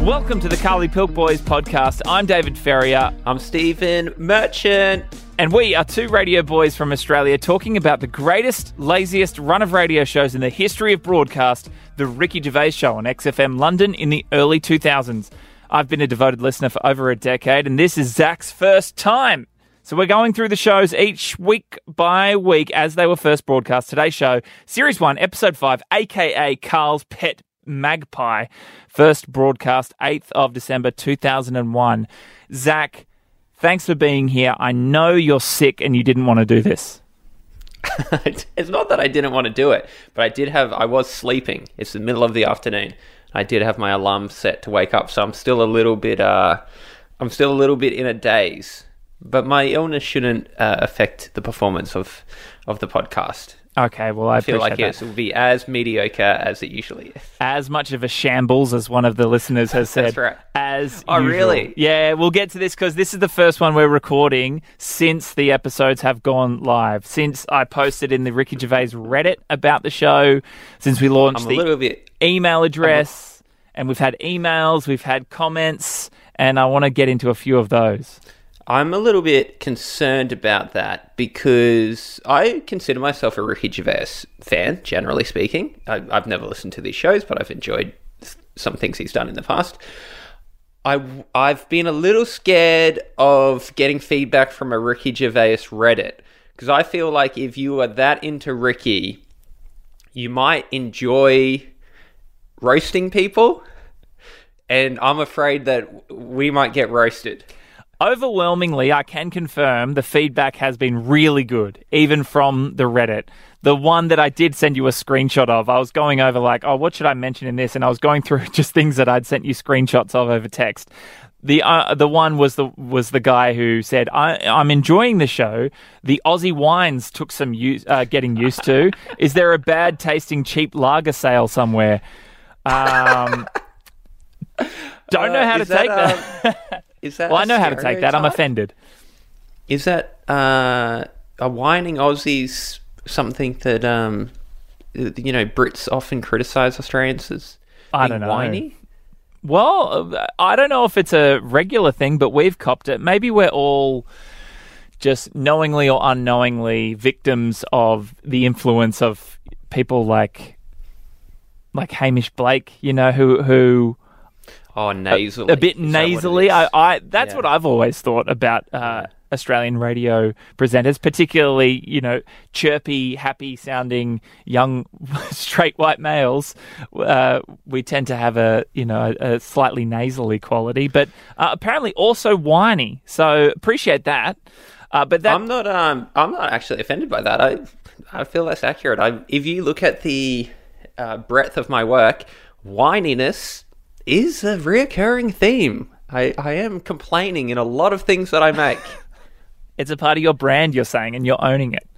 Welcome to the Karly Pilkboys podcast. I'm David Ferrier. I'm Stephen Merchant. And we are two radio boys from Australia talking about the greatest, laziest run of radio shows in the history of broadcast, The Ricky Gervais Show on XFM London in the early 2000s. I've been a devoted listener for over a decade, and this is Zach's first time. So we're going through the shows each week by week as they were first broadcast. Today's show, Series 1, Episode 5, a.k.a. Karl's Pet Magpie, first broadcast 8th of December 2001. Zach, thanks for being here. I know you're sick and you didn't want to do this. It's not that I didn't want to do it, but I was sleeping. It's the middle of the afternoon. I did have my alarm set to wake up, so I'm still a little bit in a daze. But my illness shouldn't affect the performance of the podcast. Okay, well, I feel like it will be as mediocre as it usually is. As much of a shambles as one of the listeners has said. That's right. As usual. Really? Yeah, we'll get to this because this is the first one we're recording since the episodes have gone live. Since I posted in the Ricky Gervais Reddit about the show, since we launched the email address, and we've had emails, we've had comments, and I want to get into a few of those. I'm a little bit concerned about that because I consider myself a Ricky Gervais fan, generally speaking. I've never listened to these shows, but I've enjoyed some things he's done in the past. I've been a little scared of getting feedback from a Ricky Gervais Reddit because I feel like if you are that into Ricky, you might enjoy roasting people, and I'm afraid that we might get roasted. Overwhelmingly, I can confirm the feedback has been really good, even from the Reddit. The one that I did send you a screenshot of, I was going over like, oh, what should I mention in this? And I was going through just things that I'd sent you screenshots of over text. The one was the guy who said, I'm enjoying the show. The Aussie wines took some getting used to. Is there a bad tasting cheap lager sale somewhere? Don't know how to take that. Is that I know how to take that. I'm offended. Is that a whining Aussies something that, Brits often criticise Australians as being whiny? Well, I don't know if it's a regular thing, but we've copped it. Maybe we're all just knowingly or unknowingly victims of the influence of people like Hamish Blake, you know, who... Oh, nasally. A bit nasally. What I've always thought about Australian radio presenters, particularly, chirpy, happy-sounding young straight white males. We tend to have a slightly nasally quality, but apparently also whiny. So appreciate that. I'm not actually offended by that. I feel that's accurate. If you look at the breadth of my work, whininess is a recurring theme. I am complaining in a lot of things that I make. It's a part of your brand, you're saying, and you're owning it.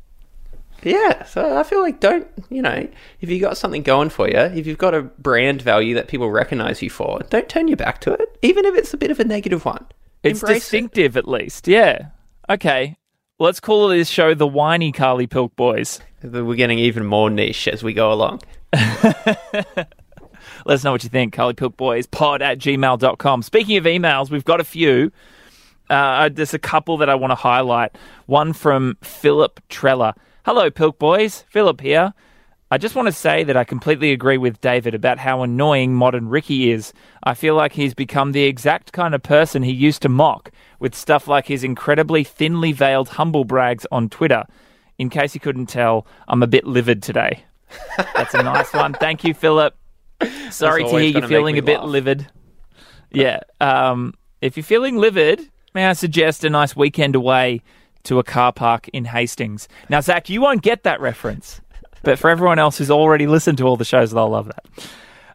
Yeah, so I feel like if you got something going for you, if you've got a brand value that people recognise you for, don't turn your back to it, even if it's a bit of a negative one. It's distinctive, at least, yeah. Okay, let's call this show The Whiny Karly Pilkboys. We're getting even more niche as we go along. Let us know what you think. KarlyPilkboysPod@gmail.com. Speaking of emails, we've got a few. There's a couple that I want to highlight. One from Philip Treller. Hello, Pilkboys. Philip here. I just want to say that I completely agree with David about how annoying modern Ricky is. I feel like he's become the exact kind of person he used to mock with stuff like his incredibly thinly veiled humble brags on Twitter. In case you couldn't tell, I'm a bit livid today. That's a nice one. Thank you, Philip. Sorry to hear you're feeling a bit livid. Yeah. If you're feeling livid, may I suggest a nice weekend away to a car park in Hastings. Now, Zach, you won't get that reference. But for everyone else who's already listened to all the shows, they'll love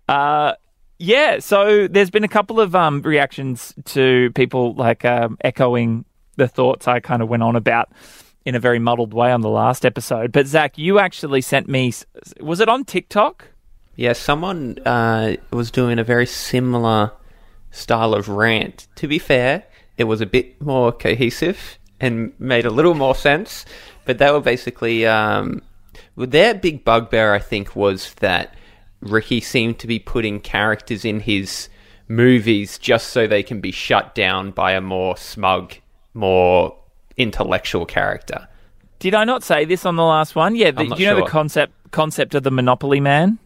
that. So there's been a couple of reactions to people echoing the thoughts I kind of went on about in a very muddled way on the last episode. But, Zach, you actually sent me... Was it on TikTok? Yeah, someone was doing a very similar style of rant. To be fair, it was a bit more cohesive and made a little more sense. But they were basically... their big bugbear, I think, was that Ricky seemed to be putting characters in his movies just so they can be shut down by a more smug, more intellectual character. Did I not say this on the last one? Yeah, do you know the concept of the Monopoly Man?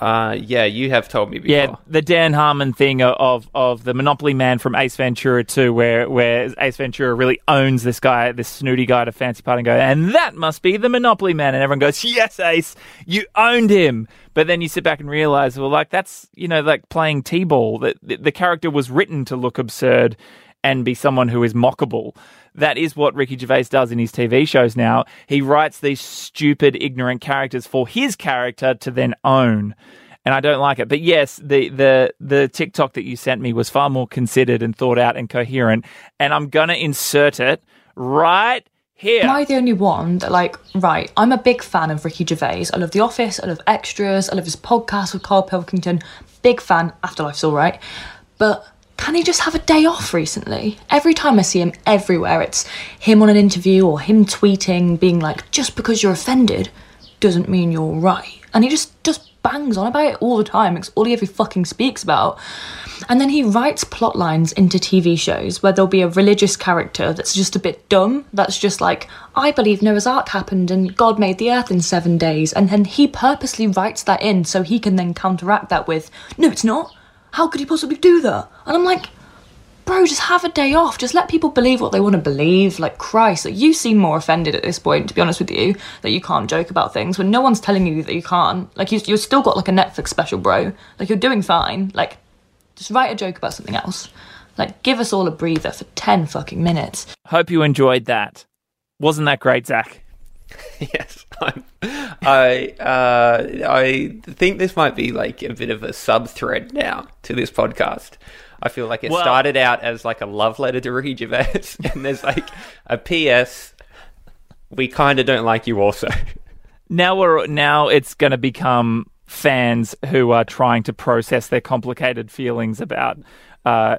Yeah, you have told me before. Yeah, the Dan Harmon thing of the Monopoly Man from Ace Ventura 2, where Ace Ventura really owns this guy, this snooty guy at a fancy party, and goes, and that must be the Monopoly Man. And everyone goes, yes, Ace, you owned him. But then you sit back and realise, well, like, that's, you know, like playing T-ball. The character was written to look absurd and be someone who is mockable. That is what Ricky Gervais does in his TV shows now. He writes these stupid, ignorant characters for his character to then own. And I don't like it. But yes, the TikTok that you sent me was far more considered and thought out and coherent. And I'm going to insert it right here. Am I the only one that, like, right, I'm a big fan of Ricky Gervais. I love The Office. I love Extras. I love his podcast with Karl Pilkington. Big fan. Afterlife's all right. But... can he just have a day off recently? Every time I see him everywhere, it's him on an interview or him tweeting, being like, just because you're offended doesn't mean you're right. And he just bangs on about it all the time. It's all he ever fucking speaks about. And then he writes plot lines into TV shows where there'll be a religious character that's just a bit dumb, that's just like, I believe Noah's Ark happened and God made the earth in 7 days. And then he purposely writes that in so he can then counteract that with, no, it's not. How could he possibly do that? And I'm like, bro, just have a day off. Just let people believe what they want to believe. Like, Christ, like, you seem more offended at this point, to be honest with you, that you can't joke about things when no one's telling you that you can't. Like, you've still got, like, a Netflix special, bro. Like, you're doing fine. Like, just write a joke about something else. Like, give us all a breather for 10 fucking minutes. Hope you enjoyed that. Wasn't that great, Zach? Yes, I think this might be like a bit of a sub-thread now to this podcast. I feel like it started out as like a love letter to Ricky Gervais, and there's like a P.S. We kind of don't like you also. Now it's going to become fans who are trying to process their complicated feelings about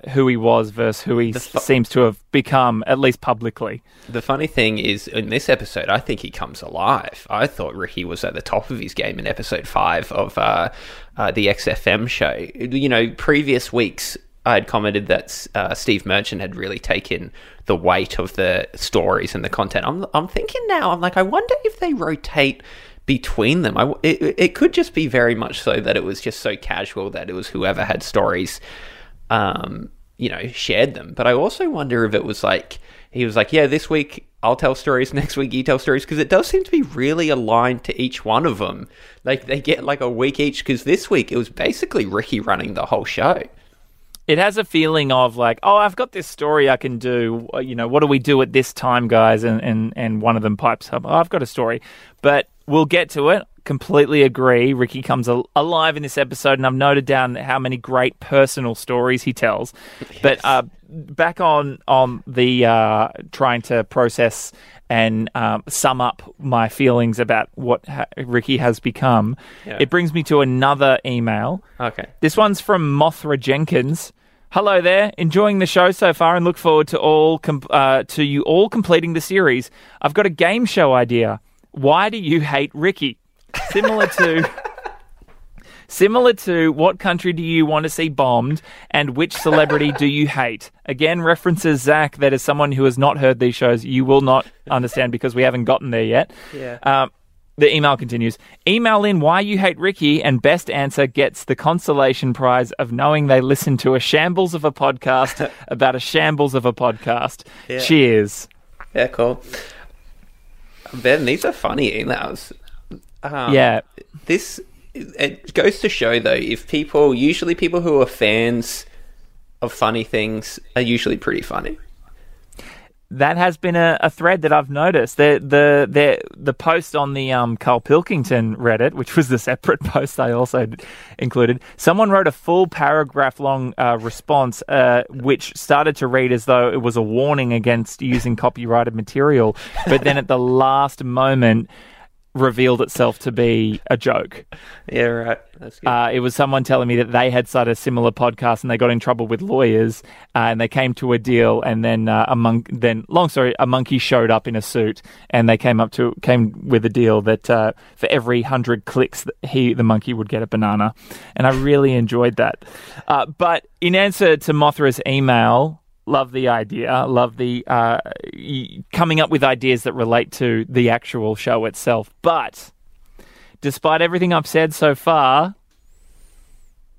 who he was versus who he seems to have become, at least publicly. The funny thing is, in this episode, I think he comes alive. I thought Ricky was at the top of his game in episode 5 of the XFM show. You know, previous weeks, I had commented that Steve Merchant had really taken the weight of the stories and the content. I'm thinking now, I'm like, I wonder if they rotate between them. It could just be very much so that it was just so casual that it was whoever had stories... you know, shared them. But I also wonder if it was like, he was like, yeah, this week I'll tell stories, next week you tell stories, because it does seem to be really aligned to each one of them. Like, they get like a week each, because this week it was basically Ricky running the whole show. It has a feeling of like, oh, I've got this story I can do, you know, what do we do at this time, guys? And one of them pipes up, oh, I've got a story. But we'll get to it. Completely agree. Ricky comes alive in this episode, and I've noted down how many great personal stories he tells. Yes. But back on the trying to process and sum up my feelings about what Ricky has become, yeah. It brings me to another email. Okay. This one's from Mothra Jenkins. Hello there, enjoying the show so far and look forward to you all completing the series. I've got a game show idea. Why do you hate Ricky? Similar to what country do you want to see bombed and which celebrity do you hate? Again, references Zach, that as someone who has not heard these shows, you will not understand because we haven't gotten there yet. Yeah. The email continues. Email in why you hate Ricky, and best answer gets the consolation prize of knowing they listen to a shambles of a podcast about a shambles of a podcast. Yeah. Cheers. Yeah, cool. Ben, these are funny emails. Yeah, it goes to show though, if people who are fans of funny things are usually pretty funny. That has been a thread that I've noticed. The post on the Karl Pilkington Reddit, which was the separate post I also included, someone wrote a full paragraph-long response, which started to read as though it was a warning against using copyrighted material, but then at the last moment... revealed itself to be a joke. Yeah, right. That's good. It was someone telling me that they had started a similar podcast and they got in trouble with lawyers and they came to a deal, and then a monkey showed up in a suit, and they came with a deal that for every 100 clicks the monkey would get a banana. And I really enjoyed that. But in answer to Mothra's email, love the idea. Love the coming up with ideas that relate to the actual show itself. But despite everything I've said so far,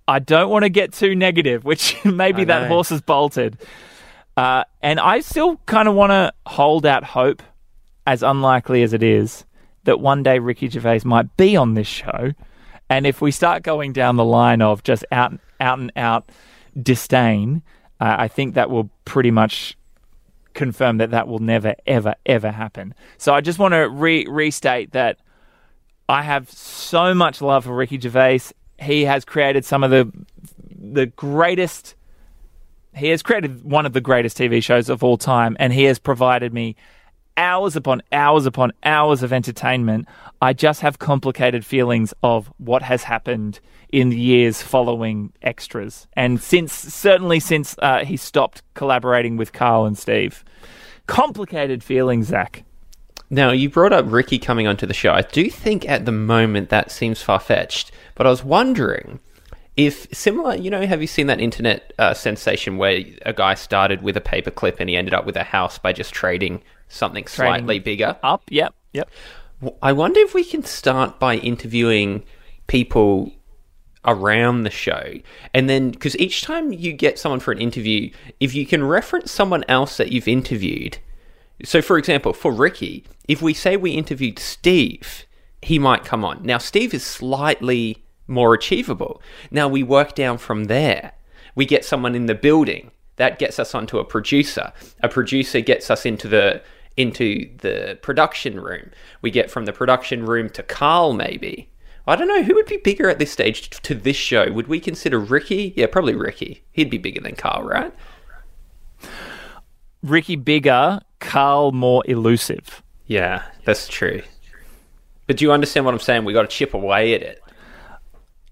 I don't want to get too negative, which maybe that horse has bolted. And I still kind of want to hold out hope, as unlikely as it is, that one day Ricky Gervais might be on this show. And if we start going down the line of just out and out disdain, I think that will pretty much confirm that will never, ever, ever happen. So I just want to restate that I have so much love for Ricky Gervais. He has created one of the greatest TV shows of all time, and he has provided me hours upon hours upon hours of entertainment. I just have complicated feelings of what has happened in the years following Extras, and since he stopped collaborating with Karl and Steve. Complicated feelings, Zach. Now, you brought up Ricky coming onto the show. I do think at the moment that seems far-fetched, but I was wondering if similar, have you seen that internet sensation where a guy started with a paperclip and he ended up with a house by just trading something slightly bigger? Up, yep. I wonder if we can start by interviewing people around the show, and then, because each time you get someone for an interview, if you can reference someone else that you've interviewed. So, for example, for Ricky, if we say we interviewed Steve, he might come on. Now, Steve is slightly more achievable. Now, we work down from there. We get someone in the building. That gets us onto a producer. A producer gets us into the production room. We get from the production room to Karl, maybe. I don't know, who would be bigger at this stage to this show? Would we consider Ricky? Yeah, probably Ricky. He'd be bigger than Karl, right? Ricky bigger, Karl more elusive. Yeah, that's true. But do you understand what I'm saying? We got to chip away at it.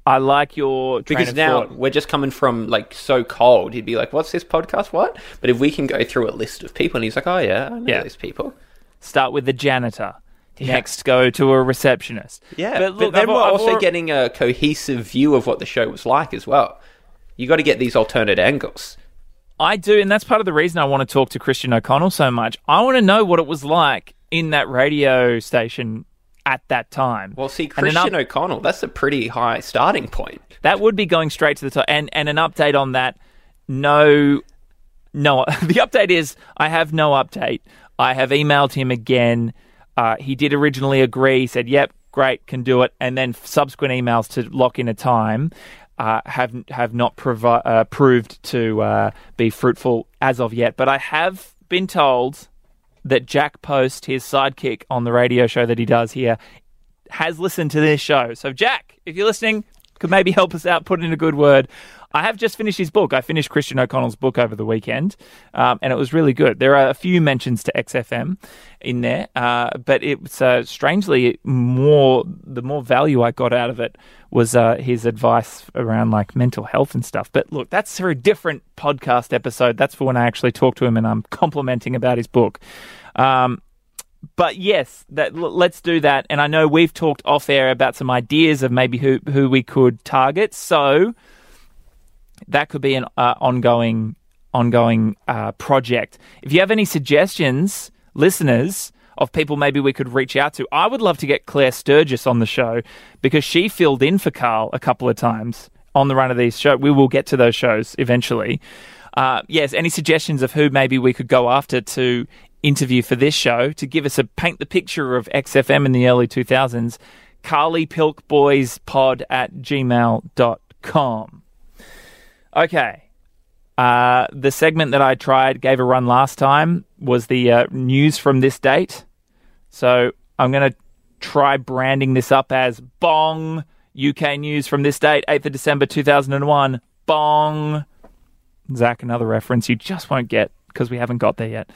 I like your train of thought. Because now we're just coming from, so cold. He'd be like, what's this podcast? What? But if we can go through a list of people, and he's like, oh, yeah, I know these people. Start with the janitor. Yeah. Next, go to a receptionist. Yeah, but then we're also getting a cohesive view of what the show was like as well. You got to get these alternate angles. I do, and that's part of the reason I want to talk to Christian O'Connell so much. I want to know what it was like in that radio station at that time. Well, see, Christian O'Connell, that's a pretty high starting point. That would be going straight to the top. And an update on that, no. The update is, I have no update. I have emailed him again. He did originally agree, said, yep, great, can do it. And then subsequent emails to lock in a time have not proved to be fruitful as of yet. But I have been told that Jack Post, his sidekick on the radio show that he does here, has listened to this show. So, Jack, if you're listening, could maybe help us out, put in a good word. I have just finished his book. I finished Christian O'Connell's book over the weekend, and it was really good. There are a few mentions to XFM in there, but it's strangely the more value I got out of it was his advice around mental health and stuff. But look, that's for a different podcast episode. That's for when I actually talk to him and I'm complimenting about his book. But yes, let's do that. And I know we've talked off air about some ideas of maybe who we could target. So that could be an ongoing project. If you have any suggestions, listeners, of people maybe we could reach out to, I would love to get Claire Sturgis on the show, because she filled in for Karl a couple of times on the run of these shows. We will get to those shows eventually. Yes, any suggestions of who maybe we could go after to interview for this show, to give us a paint the picture of XFM in the early 2000s, Karly Pilkboys pod @gmail.com. Okay. The segment that I gave a run last time was the news from this date. So I'm going to try branding this up as BONG UK news from this date, 8th of December 2001. BONG. Zach, another reference you just won't get because we haven't got there yet.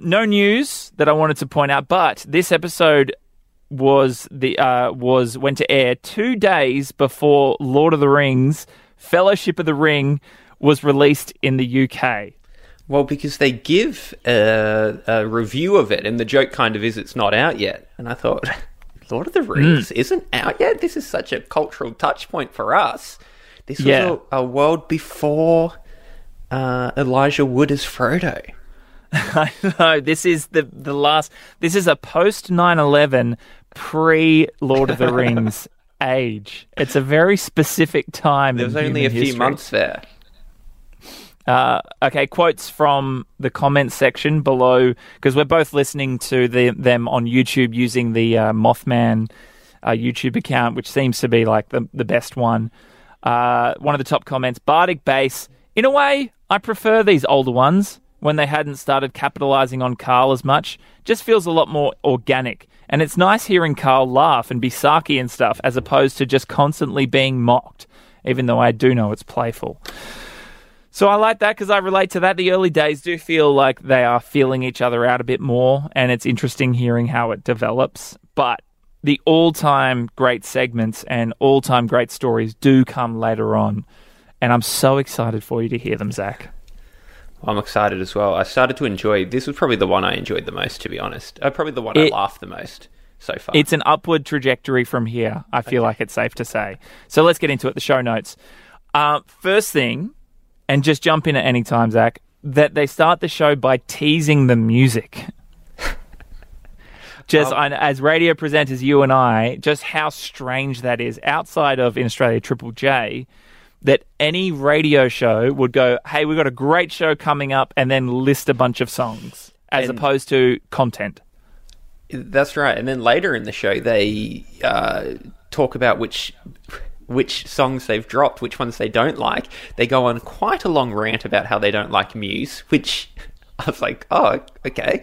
No news that I wanted to point out, but this episode went to air 2 days before Lord of the Rings, Fellowship of the Ring, was released in the UK. Well, because they give a review of it, and the joke kind of is it's not out yet. And I thought, Lord of the Rings isn't out yet? This is such a cultural touch point for us. This was a world before Elijah Wood as Frodo. I know. This is the last... This is a post-9/11, pre-Lord of the Rings age. It's a very specific time. There was only a few months there. Okay, quotes from the comments section below, because we're both listening to them on YouTube using the Mothman YouTube account, which seems to be like the best one. One of the top comments, Bardic Bass. In a way, I prefer these older ones when they hadn't started capitalising on Karl as much. Just feels a lot more organic. And it's nice hearing Karl laugh and be sarky and stuff, as opposed to just constantly being mocked, even though I do know it's playful. So I like that because I relate to that. The early days do feel like they are feeling each other out a bit more, and it's interesting hearing how it develops. But the all-time great segments and all-time great stories do come later on, and I'm so excited for you to hear them, Zach. I'm excited as well. I started to enjoy... This was probably the one I enjoyed the most, to be honest. Probably the one I laughed the most so far. It's an upward trajectory from here, I feel like it's safe to say. So let's get into it, the show notes. First thing... And just jump in at any time, Zach, that they start the show by teasing the music. As radio presenters, you and I, just how strange that is. Outside of, in Australia, Triple J, that any radio show would go, hey, we've got a great show coming up, and then list a bunch of songs, as opposed to content. That's right. And then later in the show, they talk about which songs they've dropped, which ones they don't like. They go on quite a long rant about how they don't like Muse, which I was like, oh, okay.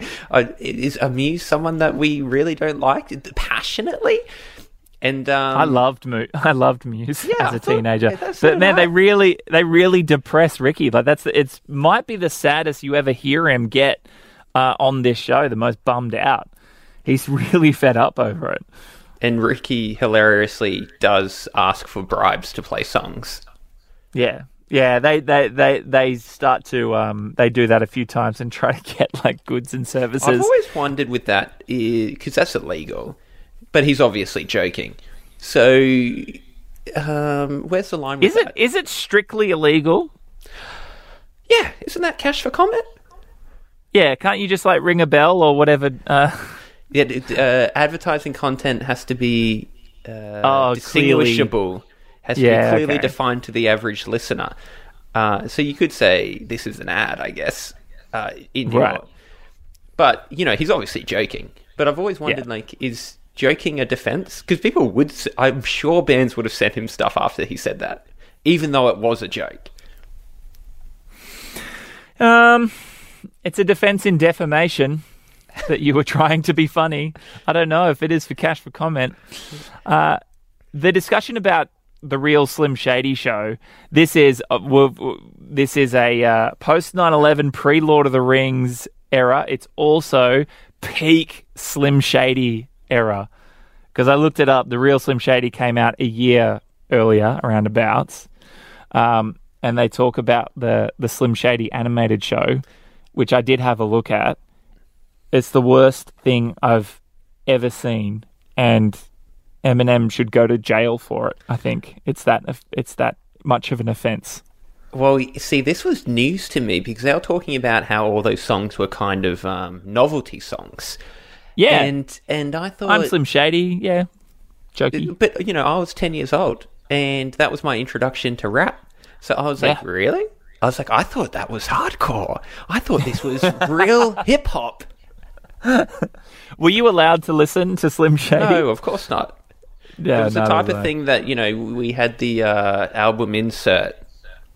Is a Muse someone that we really don't like passionately? And I loved Muse as a teenager. But man, they really depress Ricky. Like it might be the saddest you ever hear him get on this show, the most bummed out. He's really fed up over it. And Ricky hilariously does ask for bribes to play songs. Yeah. They start to they do that a few times and try to get like goods and services. I've always wondered with that, because that's illegal, but he's obviously joking. So where's the line? With that? Is it strictly illegal? Yeah, isn't that cash for comment? Yeah, can't you just like ring a bell or whatever? Yeah, advertising content has to be distinguishable, has to be clearly defined to the average listener. So you could say this is an ad, I guess. But, you know, he's obviously joking. But I've always wondered, is joking a defense? Because people would... I'm sure bands would have sent him stuff after he said that, even though it was a joke. It's a defense in defamation. That you were trying to be funny. I don't know if it is for cash for comment. The discussion about the Real Slim Shady show. This is a post 9/11 pre Lord of the Rings era. It's also peak Slim Shady era, because I looked it up. The Real Slim Shady came out a year earlier, around abouts, and they talk about the Slim Shady animated show, which I did have a look at. It's the worst thing I've ever seen, and Eminem should go to jail for it, I think. It's that much of an offence. Well, see, this was news to me, because they were talking about how all those songs were kind of novelty songs. Yeah. And I thought... I'm Slim Shady, yeah. Jokey. But, you know, I was 10 years old, and that was my introduction to rap. So I was like, really? I was like, I thought that was hardcore. I thought this was real hip-hop. Were you allowed to listen to Slim Shady? No, of course not. Yeah, it was the type of thing that, you know, we had the album insert,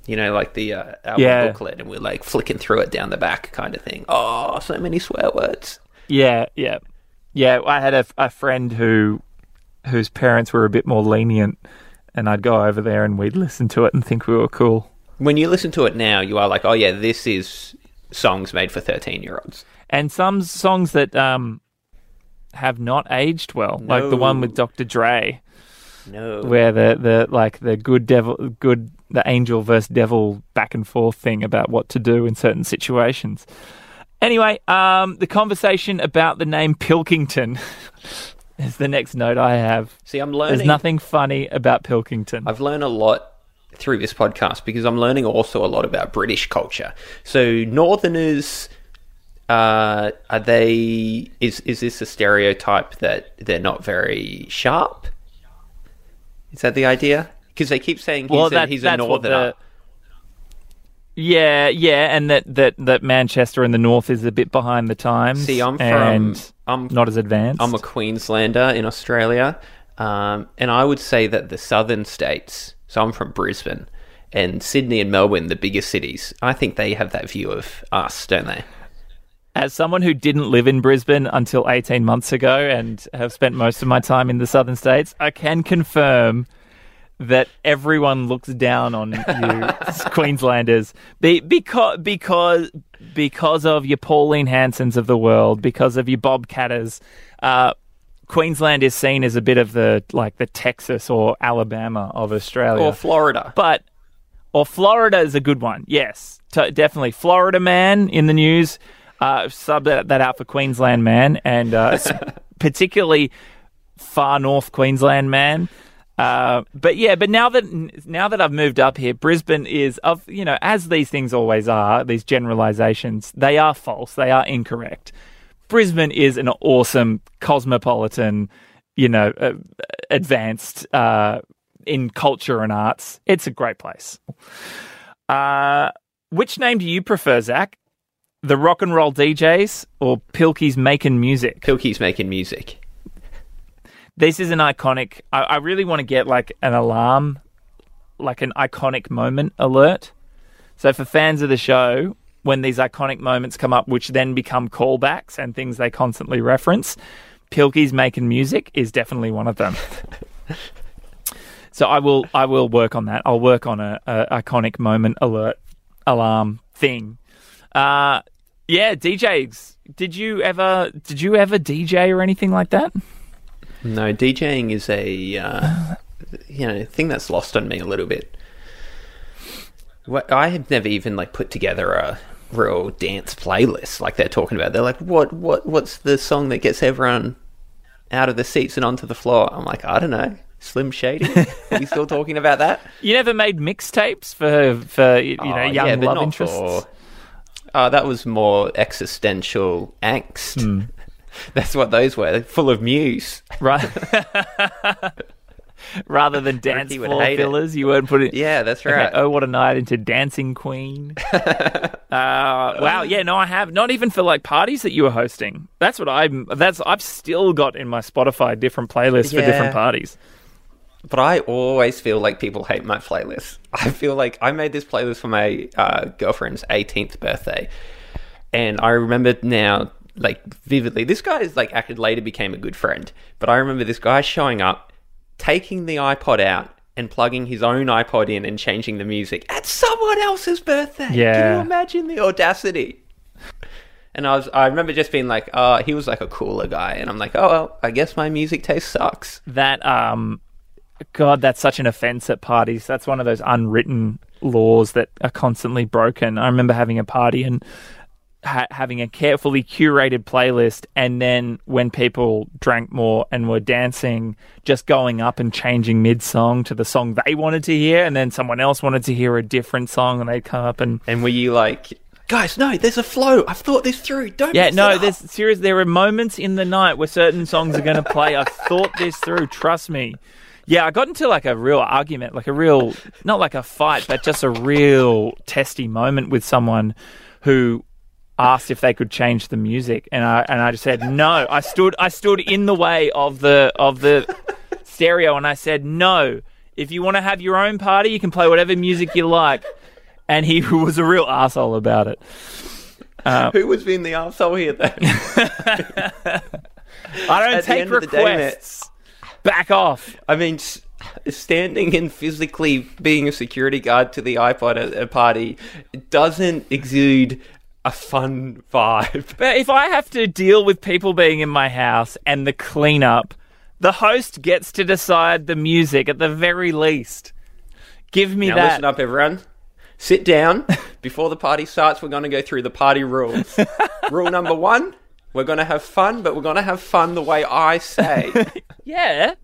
you know, like the album booklet, and we're like flicking through it down the back kind of thing. Oh, so many swear words. Yeah. I had a friend whose parents were a bit more lenient, and I'd go over there and we'd listen to it and think we were cool. When you listen to it now, you are like, oh yeah, this is songs made for 13-year-olds. And some songs that have not aged well, no. Like the one with Dr. Dre. No. Where the the angel versus devil back and forth thing about what to do in certain situations. Anyway, the conversation about the name Pilkington is the next note I have. See, I'm learning. There's nothing funny about Pilkington. I've learned a lot through this podcast because I'm learning also a lot about British culture. So Northerners, are they? Is this a stereotype that they're not very sharp? Is that the idea? Because they keep saying he's a Northerner. Yeah, and that Manchester in the north is a bit behind the times. See, I'm not as advanced. I'm a Queenslander in Australia, and I would say that the southern states. So I'm from Brisbane, and Sydney and Melbourne, the biggest cities. I think they have that view of us, don't they? As someone who didn't live in Brisbane until 18 months ago and have spent most of my time in the southern states, I can confirm that everyone looks down on you Queenslanders because of your Pauline Hansons of the world, because of your Bob Catters. Queensland is seen as a bit of the Texas or Alabama of Australia. Or Florida. Or Florida is a good one, yes. Definitely. Florida man in the news. Sub that out for Queensland man, and particularly far north Queensland man. But now that I've moved up here, Brisbane is as these things always are, these generalizations, they are false, they are incorrect. Brisbane is an awesome cosmopolitan, advanced in culture and arts. It's a great place. Which name do you prefer, Zach? The Rock and Roll DJs or Pilkie's Making Music? Pilkie's Making Music. This is an iconic... I really want to get an alarm, an iconic moment alert. So for fans of the show, when these iconic moments come up, which then become callbacks and things they constantly reference, Pilkie's Making Music is definitely one of them. So I will work on that. I'll work on a iconic moment alert alarm thing. Yeah, DJs. Did you ever DJ or anything like that? No, DJing is a thing that's lost on me a little bit. I have never even put together a real dance playlist like they're talking about. They're like, what's the song that gets everyone out of the seats and onto the floor? I'm like, I don't know. Slim Shady? Are we still talking about that? You never made mixtapes for young love interests? That was more existential angst. Mm. That's what those were. Full of Muse. Right. Rather than dance floor fillers, you weren't putting... Yeah, that's right. Okay, what a night into Dancing Queen. Wow, yeah, no, I have. Not even for parties that you were hosting. That's what I've still got in my Spotify different playlists for different parties. But I always feel like people hate my playlist. I feel like I made this playlist for my girlfriend's 18th birthday. And I remember now, vividly, this guy is later became a good friend. But I remember this guy showing up, taking the iPod out and plugging his own iPod in and changing the music at someone else's birthday. Yeah. Can you imagine the audacity? And I remember just being like, oh, he was a cooler guy. And I'm like, oh, well, I guess my music taste sucks. That, God, that's such an offense at parties. That's one of those unwritten laws that are constantly broken. I remember having a party and having a carefully curated playlist, and then when people drank more and were dancing, just going up and changing mid-song to the song they wanted to hear, and then someone else wanted to hear a different song, and they'd come up and... And were you like... Guys, no, there's a flow. I've thought this through. Don't mess it up. Seriously, there are moments in the night where certain songs are going to play. I've thought this through. Trust me. Yeah, I got into a real argument, not a fight, but just a real testy moment with someone who asked if they could change the music, and I just said no. I stood in the way of the stereo, and I said no. If you want to have your own party, you can play whatever music you like. And he was a real arsehole about it. Who was being the arsehole here, though? I don't take requests. Back off. I mean, standing and physically being a security guard to the iPod at a party doesn't exude a fun vibe. But if I have to deal with people being in my house and the cleanup, the host gets to decide the music at the very least. Give me now that. Now listen up, everyone. Sit down. Before the party starts, we're going to go through the party rules. Rule number one, we're going to have fun, but we're going to have fun the way I say. Yeah,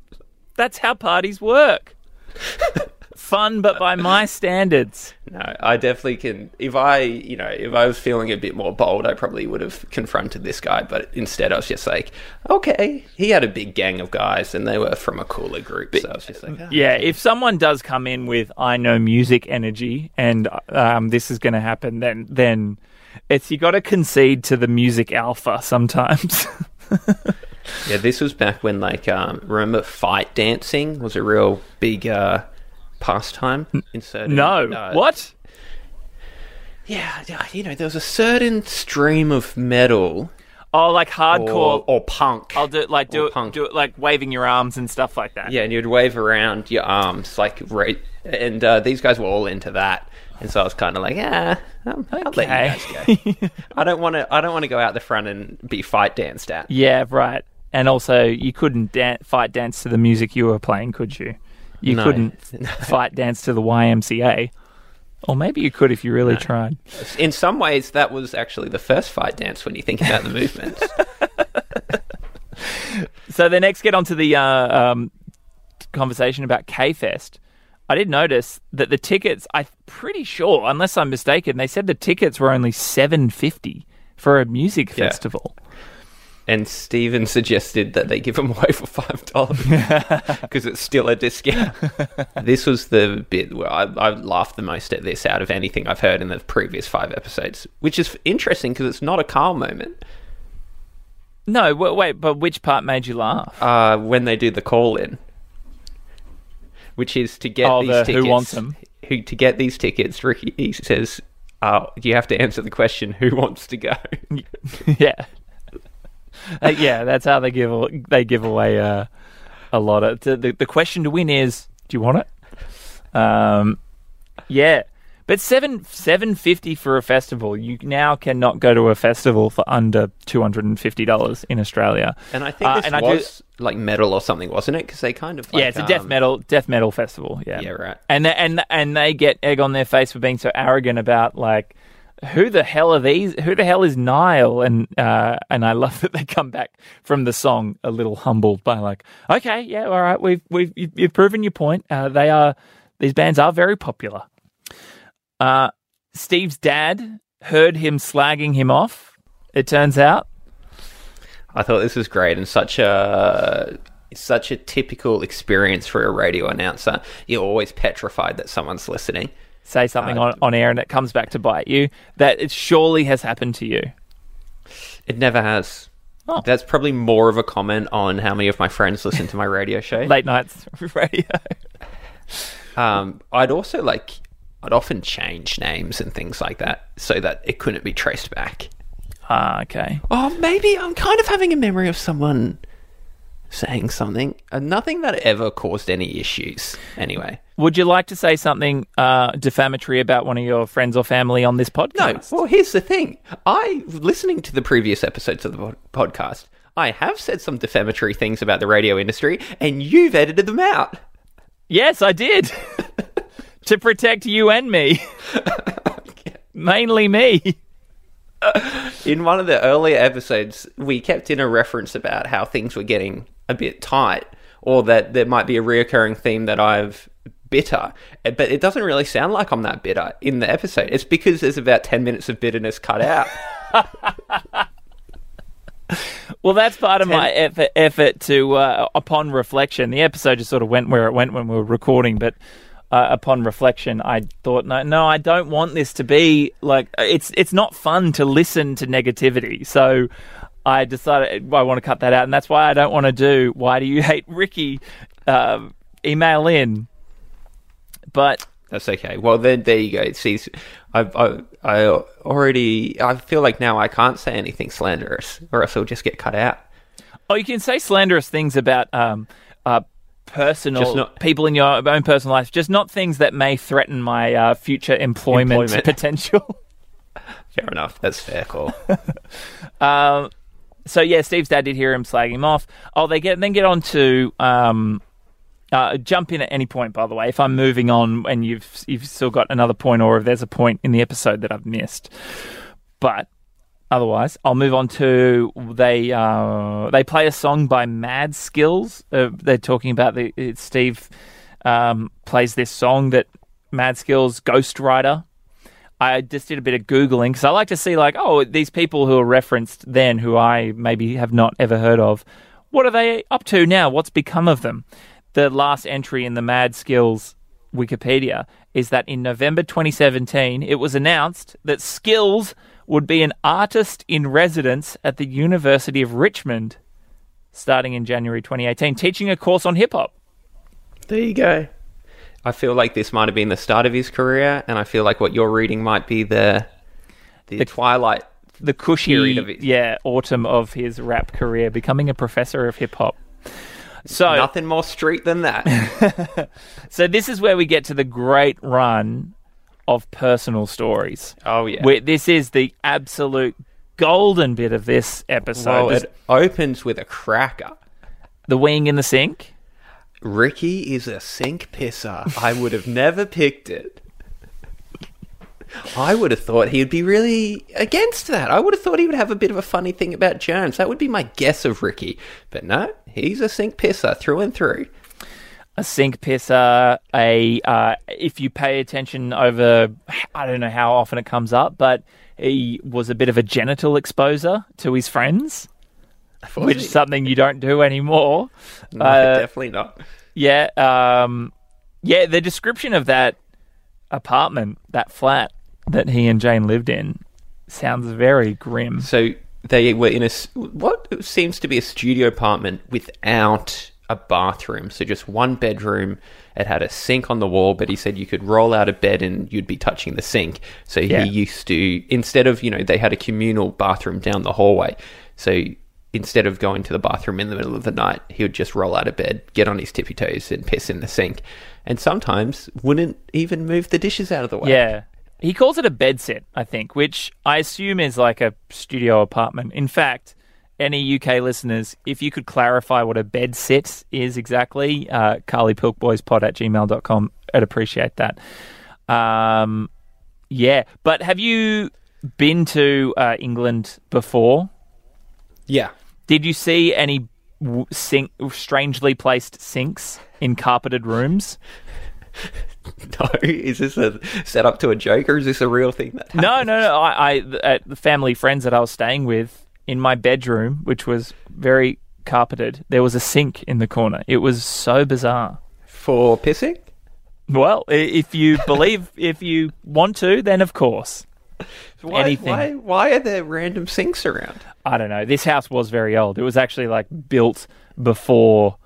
that's how parties work. Fun, but by my standards. No, I definitely can. If I was feeling a bit more bold, I probably would have confronted this guy. But instead, I was just like, okay, he had a big gang of guys, and they were from a cooler group. So I was just like, oh, yeah. Okay. If someone does come in with I know music energy, and this is going to happen, then it's you got to concede to the music alpha sometimes. Yeah, this was back when remember fight dancing was a real big. Pastime inserted. No. What? Yeah, there was a certain stream of metal. Oh, like hardcore or punk. I'll do it like waving your arms and stuff like that. Yeah, and you'd wave around your arms like right. And these guys were all into that, and so I was kind of like, I'll let you guys go. I don't want to go out the front and be fight danced at. Yeah, right. And also, you couldn't fight dance to the music you were playing, could you? You couldn't fight dance to the YMCA. Or maybe you could if you really tried. In some ways, that was actually the first fight dance when you think about the movements. So they next get onto the conversation about K-Fest. I did notice that the tickets, I'm pretty sure, unless I'm mistaken, they said the tickets were only $7.50 for a music festival. And Stephen suggested that they give them away for $5 because it's still a discount. This was the bit where I laughed the most at this out of anything I've heard in the previous 5 episodes, which is interesting because it's not a Karl moment. No, wait, but which part made you laugh? When they do the call-in, which is to get these tickets. Who wants them? To get these tickets, Ricky says, you have to answer the question, who wants to go? Yeah. Yeah, that's how they give away a lot of the question to win is, do you want it? Yeah, but $7.50 for a festival. You now cannot go to a festival for under $250 in Australia. And I think this was like metal or something, wasn't it? Because they kind of like, yeah, it's a death metal festival. Yeah, yeah, right. And they get egg on their face for being so arrogant about like. Who the hell are these? Who the hell is Niall? And I love that they come back from the song a little humbled by like, okay, yeah, all right, you've proven your point. These bands are very popular. Steve's dad heard him slagging him off. It turns out. I thought this was great and such a typical experience for a radio announcer. You're always petrified that someone's listening. Say something on air and it comes back to bite you. That it surely has happened to you. It never has. Oh. That's probably more of a comment on how many of my friends listen to my radio show. Late nights radio. I'd often change names and things like that so that it couldn't be traced back. Ah, okay. Oh, maybe I'm kind of having a memory of someone saying something. Nothing that ever caused any issues, anyway. Would you like to say something defamatory about one of your friends or family on this podcast? No. Well, here's the thing. Listening to the previous episodes of the podcast, I have said some defamatory things about the radio industry, and you've edited them out. Yes, I did. To protect you and me. Okay. Mainly me. In one of the earlier episodes, we kept in a reference about how things were getting a bit tight, or that there might be a reoccurring theme that I've... bitter, but it doesn't really sound like I'm that bitter in the episode. It's because there's about 10 minutes of bitterness cut out. Well, that's part of my effort to, upon reflection, the episode just sort of went where it went when we were recording, but upon reflection, I thought, no, I don't want this to be like, it's not fun to listen to negativity, so I decided I want to cut that out, and that's why I don't want to do, why do you hate Ricky? Email in. But that's okay. Well, then there you go. See, I feel like now I can't say anything slanderous, or else it'll just get cut out. Oh, you can say slanderous things about people in your own personal life, just not things that may threaten my future employment potential. Fair enough. That's fair call. So yeah, Steve's dad did hear him slagging him off. Oh, they get on to jump in at any point. By the way, if I'm moving on and you've still got another point, or if there's a point in the episode that I've missed, but otherwise I'll move on to they play a song by Mad Skills. They're talking about Steve plays this song that Mad Skills ghostwriter. I just did a bit of Googling because I like to see, like, oh, these people who are referenced then who I maybe have not ever heard of, what are they up to now? What's become of them? The last entry in the Mad Skills Wikipedia is that in November 2017, it was announced that Skills would be an artist in residence at the University of Richmond starting in January 2018, teaching a course on hip-hop. There you go. I feel like this might have been the start of his career, and I feel like what you're reading might be the twilight, the cushy period of his... yeah, autumn of his rap career, becoming a professor of hip hop. So nothing more street than that. So this is where we get to the great run of personal stories. Oh yeah, this is the absolute golden bit of this episode. Well, it opens with a cracker. The weeing in the sink. Ricky is a sink pisser. I would have never picked it. I would have thought he'd be really against that. I would have thought he would have a bit of a funny thing about germs. That would be my guess of Ricky. But no, he's a sink pisser through and through. A sink pisser, if you pay attention over, I don't know how often it comes up, but he was a bit of a genital exposer to his friends. Which is something you don't do anymore. No, definitely not. Yeah. Yeah, the description of that apartment, that flat that he and Jane lived in, sounds very grim. So they were in what seems to be a studio apartment without a bathroom. So just one bedroom. It had a sink on the wall, but he said you could roll out of bed and you'd be touching the sink. So he used to, instead of, they had a communal bathroom down the hallway. So... instead of going to the bathroom in the middle of the night, he would just roll out of bed, get on his tippy toes and piss in the sink. And sometimes wouldn't even move the dishes out of the way. Yeah. He calls it a bed set, I think, which I assume is like a studio apartment. In fact, any UK listeners, if you could clarify what a bed set is exactly, karlypilkboyspod@gmail.com, I'd appreciate that. Yeah. But have you been to England before? Yeah. Did you see any strangely placed sinks in carpeted rooms? No. Is this a set up to a joke, or is this a real thing that happens? No. I at the family friends that I was staying with, in my bedroom, which was very carpeted, there was a sink in the corner. It was so bizarre. For pissing? Well, if you believe, if you want to, then of course. Why are there random sinks around? I don't know. This house was very old. It was actually like built before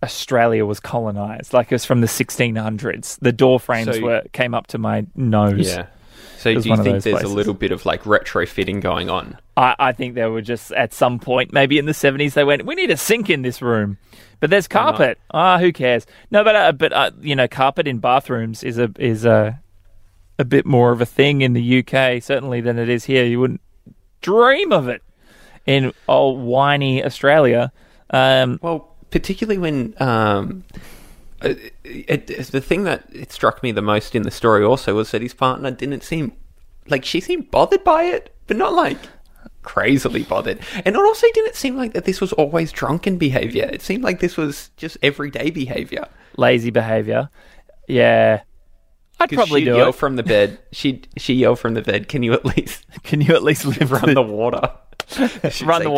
Australia was colonized. Like it was from the 1600s. The door frames came up to my nose. Yeah. So do you think there's a little bit of like retrofitting going on? I think they were just at some point, maybe in the 70s, they went, we need a sink in this room, but there's carpet. Who cares? No, but carpet in bathrooms is a bit more of a thing in the UK, certainly, than it is here. You wouldn't dream of it in old whiny Australia. Well, particularly when the thing that it struck me the most in the story also was that his partner didn't seem like, she seemed bothered by it, but not like crazily bothered. And it also didn't seem like that this was always drunken behavior. It seemed like this was just everyday behavior, lazy behavior. Yeah. I'd probably do it. From the bed. She yelled from the bed, Can you at least run the water? Run the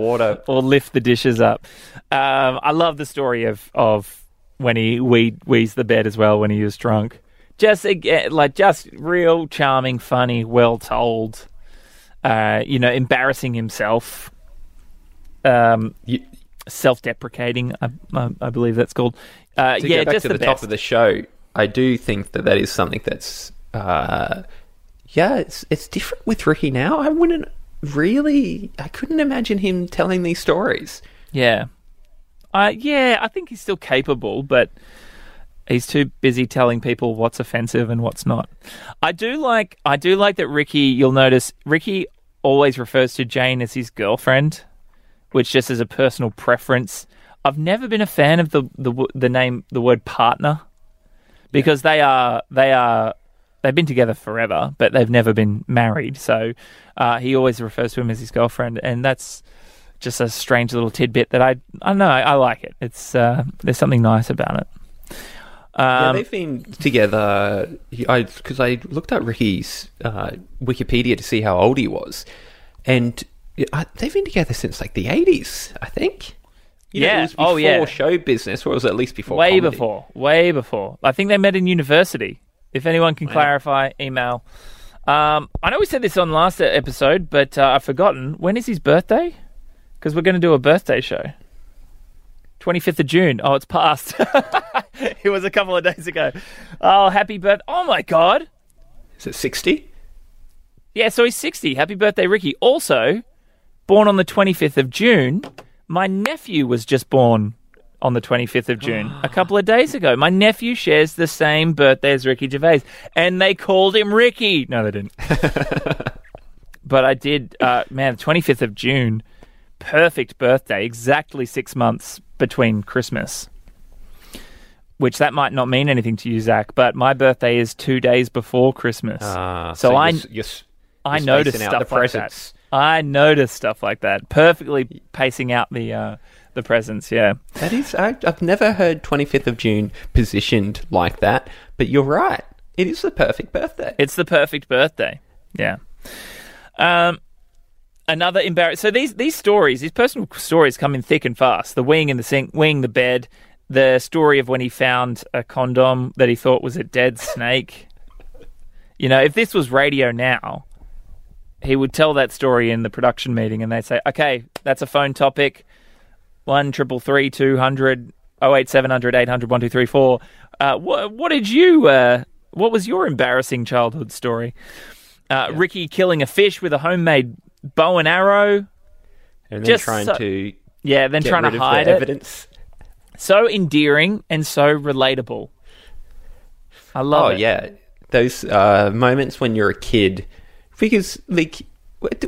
water. Or lift the dishes up. I love the story of when he wheezed the bed as well when he was drunk. Just real charming, funny, well told. Embarrassing himself. Self-deprecating, I believe that's called. Go back to the top of the show. I do think that is something that's, it's different with Ricky now. I couldn't imagine him telling these stories. Yeah. I think he's still capable, but He's too busy telling people what's offensive and what's not. I do like that Ricky, you'll notice, Ricky always refers to Jane as his girlfriend, which just is a personal preference. I've never been a fan of the name, the word partner, because they've been together forever, but they've never been married. So he always refers to him as his girlfriend, and that's just a strange little tidbit that I don't know, I like it. It's there's something nice about it. Yeah, they've been together, because I looked up Ricky's Wikipedia to see how old he was, and they've been together since like the 80s, I think. You know, it was before show business, or it was at least before comedy. Way before. I think they met in university. If anyone can clarify, email. I know we said this on last episode, but I've forgotten. When is his birthday? Because we're going to do a birthday show. 25th of June. Oh, it's past. It was a couple of days ago. Oh, happy birthday. Oh, my God. Is it 60? Yeah, so he's 60. Happy birthday, Ricky. Also, born on the 25th of June. My nephew was just born on the 25th of June, a couple of days ago. My nephew shares the same birthday as Ricky Gervais, and they called him Ricky. No, they didn't. But I did. Man, the 25th of June, perfect birthday, exactly 6 months between Christmas, which that might not mean anything to you, Zach, but my birthday is 2 days before Christmas. So I noticed stuff like that. I noticed stuff like that. Perfectly pacing out the presents, yeah. That is, I've never heard 25th of June positioned like that, but you're right. It is the perfect birthday. It's the perfect birthday, yeah. Another embarrassing... So these stories, these personal stories come in thick and fast. The weeing in the sink, weeing the bed, the story of when he found a condom that he thought was a dead snake. You know, if this was radio now... He would tell that story in the production meeting, and they'd say, "Okay, that's a phone topic. 133 200 08 700 800 1234. What did you? What was your embarrassing childhood story? Ricky killing a fish with a homemade bow and arrow, and then trying to hide evidence. So endearing and so relatable. I love it. Oh yeah, those moments when you're a kid." Because, like,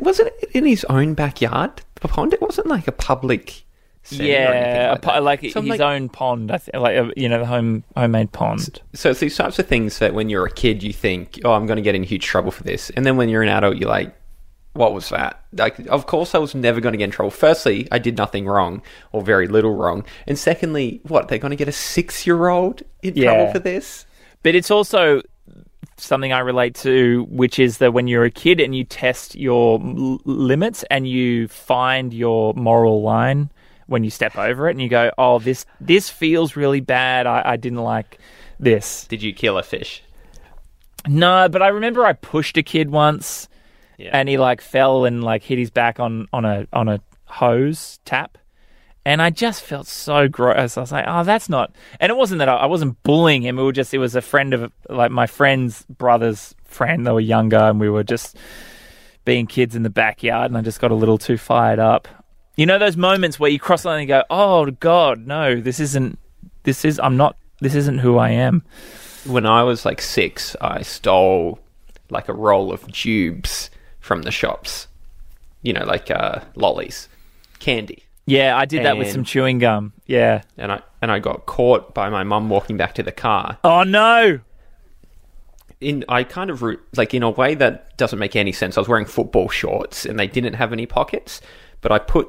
wasn't it in his own backyard, the pond? It wasn't like a public setting or anything like that. Like so his own pond, the homemade pond. So it's these types of things that when you're a kid, you think, oh, I'm going to get in huge trouble for this. And then when you're an adult, you're like, what was that? Like, of course I was never going to get in trouble. Firstly, I did nothing wrong, or very little wrong. And secondly, what, they're going to get a 6-year-old in trouble for this? But it's also... something I relate to, which is that when you're a kid and you test your limits and you find your moral line when you step over it and you go, oh, this feels really bad. I didn't like this. Did you kill a fish? No, but I remember I pushed a kid once and he like fell and like hit his back on a hose tap. And I just felt so gross. I was like, oh, that's not... And it wasn't that I wasn't bullying him. It was a friend of... Like, my friend's brother's friend. They were younger, and we were just being kids in the backyard, and I just got a little too fired up. You know those moments where you cross the line and go, oh, God, no, this isn't... This isn't who I am. When I was, like, 6, I stole, like, a roll of tubes from the shops. You know, like, lollies. Candy. Yeah, I did that with some chewing gum. Yeah. And I got caught by my mum walking back to the car. Oh, no! In a way that doesn't make any sense. I was wearing football shorts and they didn't have any pockets, but I put,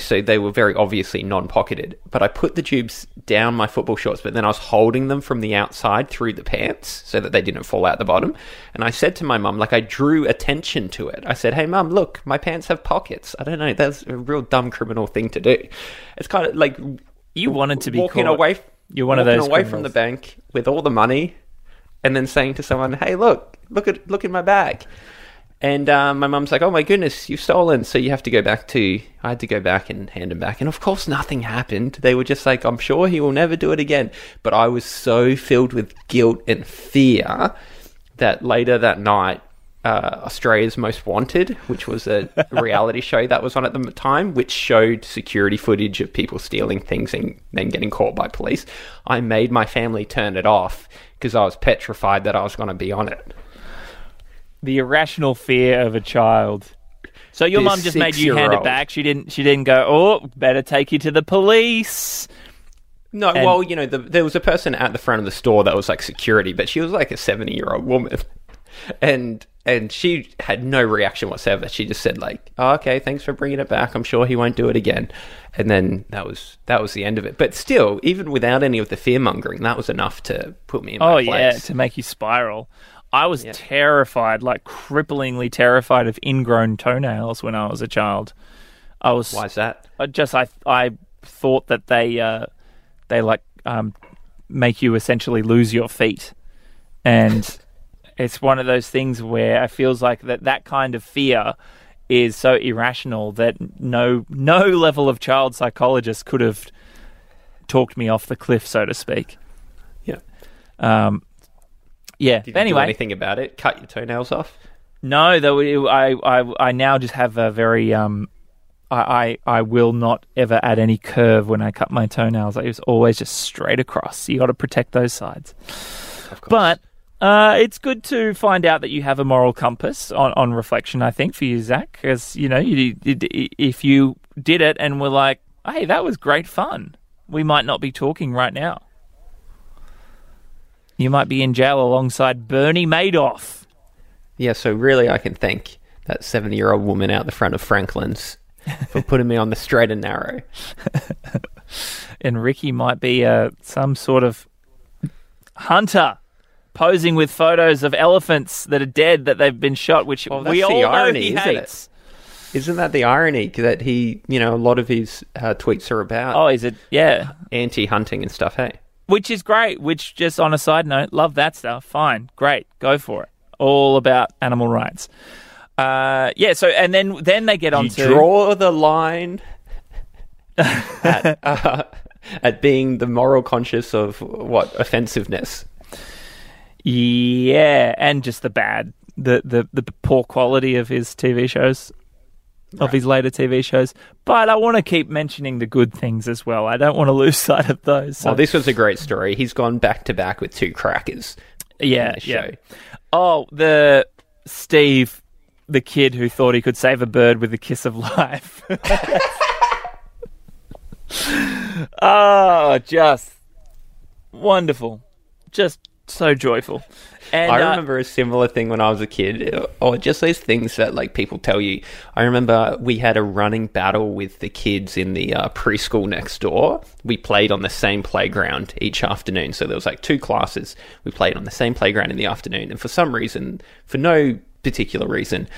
so they were very obviously non-pocketed, but I put the tubes down my football shorts, but then I was holding them from the outside through the pants so that they didn't fall out the bottom. And I said to my mum, like I drew attention to it. I said, hey, mum, look, my pants have pockets. I don't know. That's a real dumb criminal thing to do. It's kind of like... You wanted to be walking caught. Away. You're one of those criminals. Walking away from the bank with all the money and then saying to someone, hey, look in my bag. And my mum's like, oh, my goodness, you've stolen. So you have to go back to... I had to go back and hand him back. And, of course, nothing happened. They were just like, I'm sure he will never do it again. But I was so filled with guilt and fear that later that night, Australia's Most Wanted, which was a reality show that was on at the time, which showed security footage of people stealing things and then getting caught by police. I made my family turn it off because I was petrified that I was going to be on it. The irrational fear of a child. So your mum just made you hand it back. She didn't go, oh, better take you to the police. No, and, well, you know, there was a person at the front of the store that was like security, but she was like a 70-year-old woman. And she had no reaction whatsoever. She just said like, oh, okay, thanks for bringing it back. I'm sure he won't do it again. And then that was the end of it. But still, even without any of the fear-mongering, that was enough to put me in my place. Oh, yeah, to make you spiral. I was terrified, like cripplingly terrified of ingrown toenails when I was a child. I was. Why is that? I thought that they make you essentially lose your feet. And it's one of those things where it feels like that kind of fear is so irrational that no level of child psychologist could have talked me off the cliff, so to speak. Yeah. Yeah. Did you do anything about it? Cut your toenails off? No, though. I now just have a very I will not ever add any curve when I cut my toenails. It was always just straight across. You got to protect those sides. Of course. But it's good to find out that you have a moral compass on reflection, I think, for you, Zach, because you know if you did it and were like, "Hey, that was great fun," we might not be talking right now. You might be in jail alongside Bernie Madoff. Yeah, so really I can thank that 70-year-old woman out the front of Franklin's for putting me on the straight and narrow. And Ricky might be some sort of hunter posing with photos of elephants that are dead that they've been shot, which we all know he hates. Isn't that the irony that he, you know, a lot of his tweets are about? Oh, is it? Yeah. Anti-hunting and stuff, hey? Which is great, which just on a side note, love that stuff. Fine, great, go for it. All about animal rights. So, and then they get on to... draw the line at being the moral conscious of, what, offensiveness. Yeah, and just the bad, the poor quality of his TV shows. Right. Of his later TV shows. But I want to keep mentioning the good things as well. I don't want to lose sight of those. So. Well, this was a great story. He's gone back-to-back with two crackers. Yeah. Oh, the Steve, the kid who thought he could save a bird with the kiss of life. Oh, just wonderful. Just so joyful. And I remember a similar thing when I was a kid, or just these things that like people tell you. I remember we had a running battle with the kids in the preschool next door. We played on the same playground each afternoon. So there was like two classes. We played on the same playground in the afternoon. And for some reason, for no particular reason,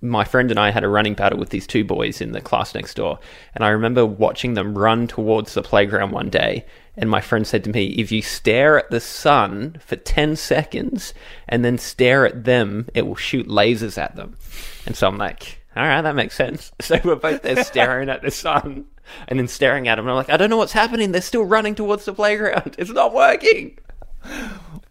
my friend and I had a running battle with these two boys in the class next door. And I remember watching them run towards the playground one day. And my friend said to me, if you stare at the sun for 10 seconds and then stare at them, it will shoot lasers at them. And so I'm like, all right, that makes sense. So we're both there staring at the sun and then staring at them. And I'm like, I don't know what's happening. They're still running towards the playground. It's not working.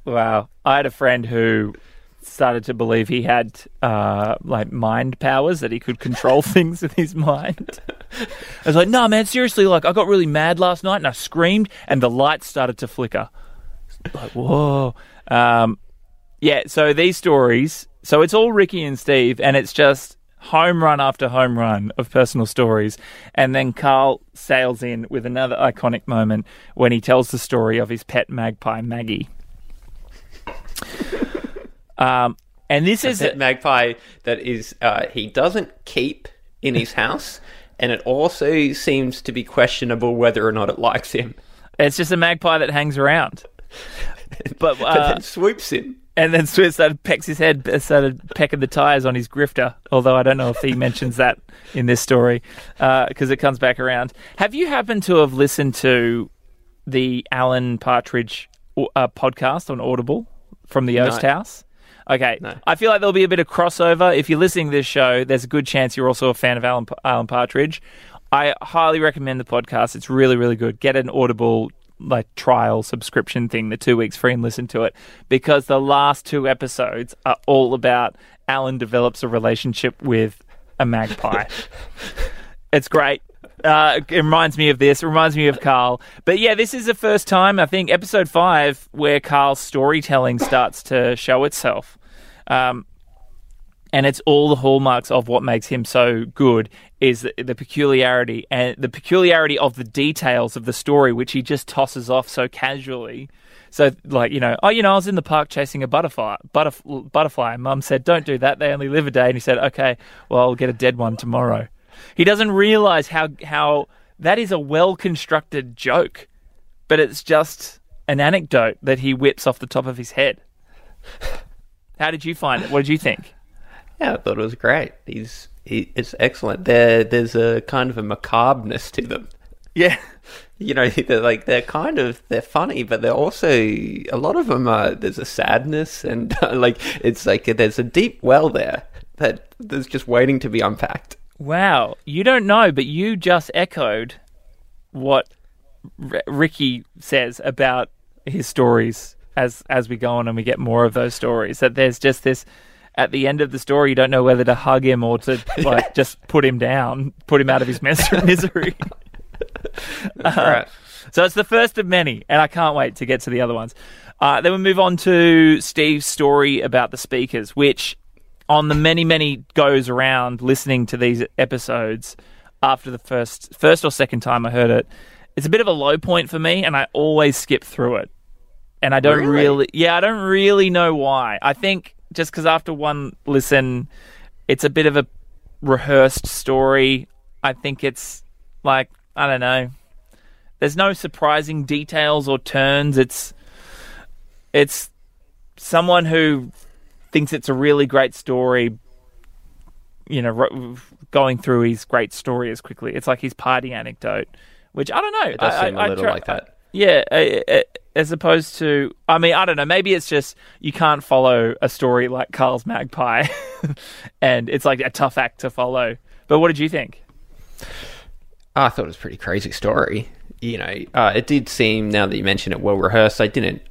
Wow. I had a friend who started to believe he had like mind powers, that he could control things with his mind. I was like, no, man, seriously, like I got really mad last night and I screamed and the lights started to flicker. Like, whoa. So these stories, so it's all Ricky and Steve, and it's just home run after home run of personal stories. And then Karl sails in with another iconic moment when he tells the story of his pet magpie, Maggie. And this is a magpie that is he doesn't keep in his house, and it also seems to be questionable whether or not it likes him. It's just a magpie that hangs around, but then swoops him, and then started pecks his head, started pecking the tires on his grifter. Although I don't know if he mentions that in this story because it comes back around. Have you happened to have listened to the Alan Partridge podcast on Audible from the Oast House? Okay, no. I feel like there'll be a bit of crossover. If you're listening to this show, there's a good chance you're also a fan of Alan Partridge. I highly recommend the podcast. It's really, really good. Get an Audible like trial subscription thing, the 2 weeks free, and listen to it because the last two episodes are all about Alan develops a relationship with a magpie. It's great. It reminds me of this. It reminds me of Karl. But yeah, this is the first time, I think, episode 5, where Karl's storytelling starts to show itself. And it's all the hallmarks of what makes him so good is the peculiarity of the details of the story, which he just tosses off so casually. So, like, I was in the park chasing a butterfly. Mum said, don't do that. They only live a day. And he said, okay, well, I'll get a dead one tomorrow. He doesn't realise how that is a well-constructed joke, but it's just an anecdote that he whips off the top of his head. How did you find it? What did you think? Yeah, I thought it was great. It's excellent. There's a kind of a macabreness to them. Yeah. They're funny, but they're also, a lot of them are, there's a sadness and there's a deep well there that's just waiting to be unpacked. Wow, you don't know, but you just echoed what Ricky says about his stories as we go on and we get more of those stories. That there's just this, at the end of the story, you don't know whether to hug him or to just put him down, put him out of his misery. That's right. So it's the first of many, and I can't wait to get to the other ones. Then we move on to Steve's story about the speakers, which... on the many goes around listening to these episodes after the first or second time I heard it, it's a bit of a low point for me, and I always skip through it. And I don't I don't really know why. I think just because after one listen, it's a bit of a rehearsed story. I think it's like, I don't know. There's no surprising details or turns. It's someone who thinks it's a really great story, going through his great story as quickly. It's like his party anecdote, which I don't know. It does seem like that. Yeah, as opposed to... I mean, I don't know. Maybe it's just you can't follow a story like Karl's Magpie, and it's like a tough act to follow. But what did you think? I thought it was a pretty crazy story. It did seem, now that you mention it, well-rehearsed. I didn't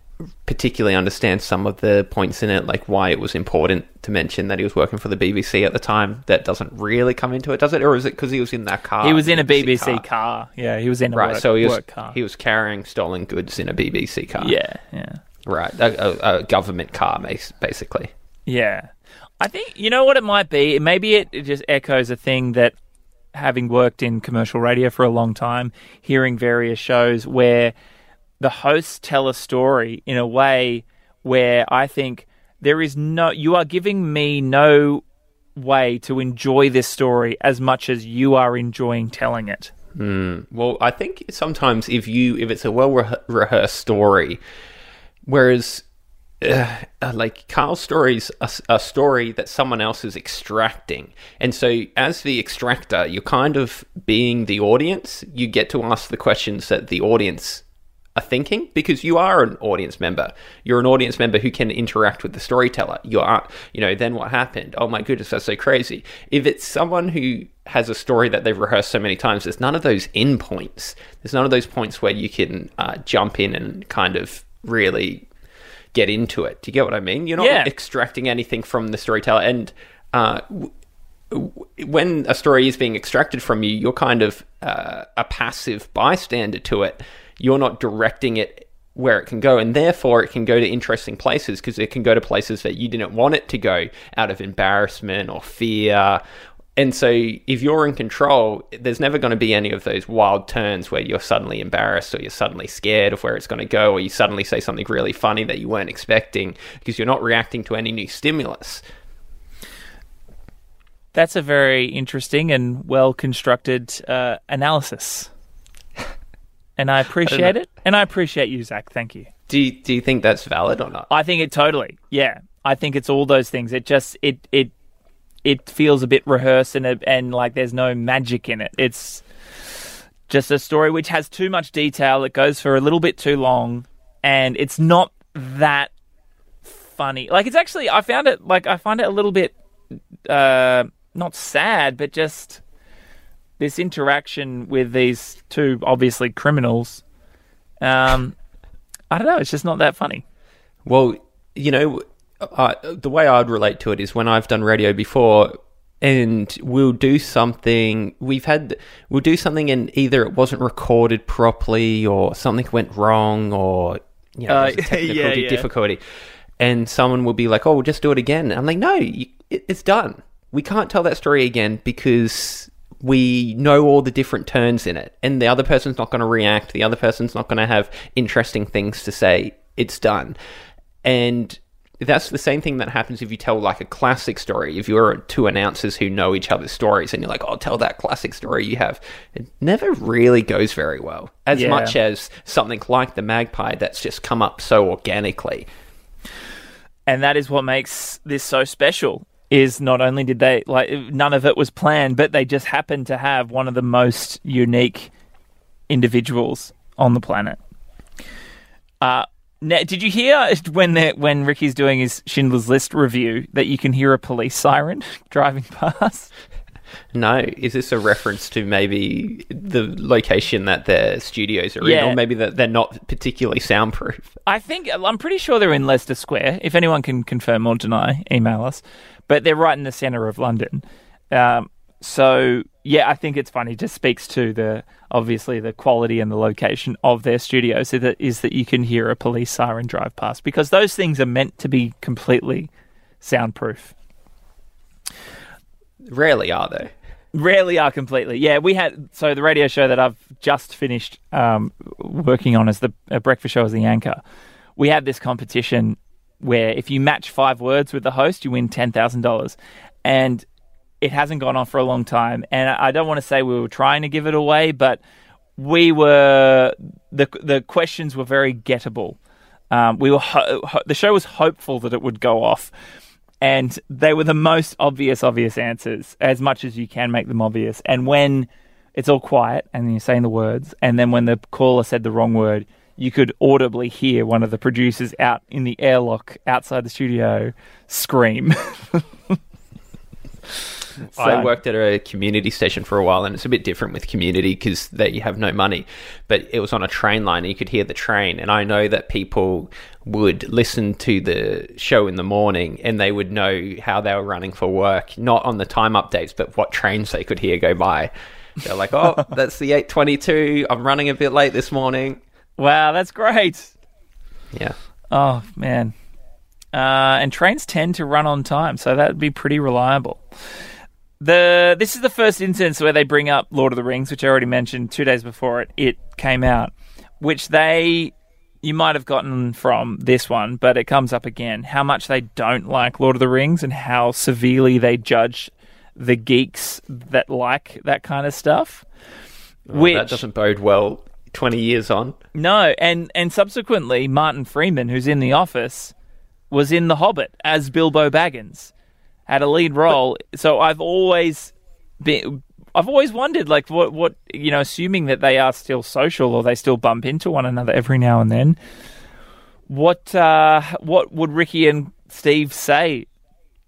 particularly understand some of the points in it, like why it was important to mention that he was working for the BBC at the time. That doesn't really come into it, does it? Or is it because he was in that car? He was in a BBC car. Yeah, he was in a work car. He was carrying stolen goods in a BBC car. Yeah. Right, a government car, basically. Yeah. I think, you know what it might be? Maybe it just echoes a thing that, having worked in commercial radio for a long time, hearing various shows where... the hosts tell a story in a way where I think you are giving me no way to enjoy this story as much as you are enjoying telling it. Well, I think sometimes if it's a well-rehearsed story, whereas Karl's stories a story that someone else is extracting, and so as the extractor, you're kind of being the audience. You get to ask the questions that the audience are thinking, because you are an audience member. You're an audience member who can interact with the storyteller. You are, then what happened? Oh my goodness, that's so crazy. If it's someone who has a story that they've rehearsed so many times, there's none of those end points. There's none of those points where you can jump in and kind of really get into it. Do you get what I mean? You're not extracting anything from the storyteller. And when a story is being extracted from you, you're kind of a passive bystander to it. You're not directing it where it can go, and therefore it can go to interesting places, because it can go to places that you didn't want it to go out of embarrassment or fear. And so if you're in control, there's never going to be any of those wild turns where you're suddenly embarrassed or you're suddenly scared of where it's going to go, or you suddenly say something really funny that you weren't expecting, because you're not reacting to any new stimulus. That's a very interesting and well-constructed analysis. And I appreciate it. And I appreciate you, Zach. Thank you. Do you think that's valid or not? I think it totally. Yeah. I think it's all those things. It just it feels a bit rehearsed and like there's no magic in it. It's just a story which has too much detail. It goes for a little bit too long, and it's not that funny. Like, it's actually, I find it a little bit not sad, but just this interaction with these two obviously criminals, I don't know. It's just not that funny. Well, the way I'd relate to it is when I've done radio before, and we'll do something. We'll do something, and either it wasn't recorded properly, or something went wrong, or you know, there's a technical difficulty. And someone will be like, "Oh, we'll just do it again." I'm like, "No, it's done. We can't tell that story again because we know all the different turns in it, and the other person's not going to react. The other person's not going to have interesting things to say. It's done." And that's the same thing that happens if you tell like a classic story. If you're two announcers who know each other's stories and you're like, "Oh, tell that classic story you have," it never really goes very well, as much as something like the Magpie that's just come up so organically. And that is what makes this so special, is not only did they, like, none of it was planned, but they just happened to have one of the most unique individuals on the planet. Now, did you hear when Ricky's doing his Schindler's List review that you can hear a police siren driving past? No. Is this a reference to maybe the location that their studios are in, or maybe that they're not particularly soundproof? I'm pretty sure they're in Leicester Square. If anyone can confirm or deny, email us. But they're right in the centre of London. I think it's funny. It just speaks to the quality and the location of their studio. So that is that you can hear a police siren drive past, because those things are meant to be completely soundproof. Rarely are they. Rarely are completely. Yeah, so the radio show that I've just finished working on as the breakfast show as the anchor, we had this competition where if you match 5 words with the host, you win $10,000. And it hasn't gone on for a long time, and I don't want to say we were trying to give it away, but we were. The questions were very gettable. The show was hopeful that it would go off, and they were the most obvious answers, as much as you can make them obvious. And when it's all quiet, and you're saying the words, and then when the caller said the wrong word, you could audibly hear one of the producers out in the airlock outside the studio scream. So. I worked at a community station for a while, and it's a bit different with community because they have no money, but it was on a train line and you could hear the train, and I know that people would listen to the show in the morning and they would know how they were running for work, not on the time updates, but what trains they could hear go by. They're like, "Oh, that's the 8:22. I'm running a bit late this morning." Wow, that's great. Yeah. Oh, man. And trains tend to run on time, so that would be pretty reliable. This is the first instance where they bring up Lord of the Rings, which I already mentioned 2 days before it came out, which you might have gotten from this one, but it comes up again, how much they don't like Lord of the Rings and how severely they judge the geeks that like that kind of stuff. Which that doesn't bode well 20 years on. No, and subsequently, Martin Freeman, who's in The Office, was in The Hobbit as Bilbo Baggins. Had a lead role, so I've always wondered, like, what you know, assuming that they are still social or they still bump into one another every now and then, what would Ricky and Steve say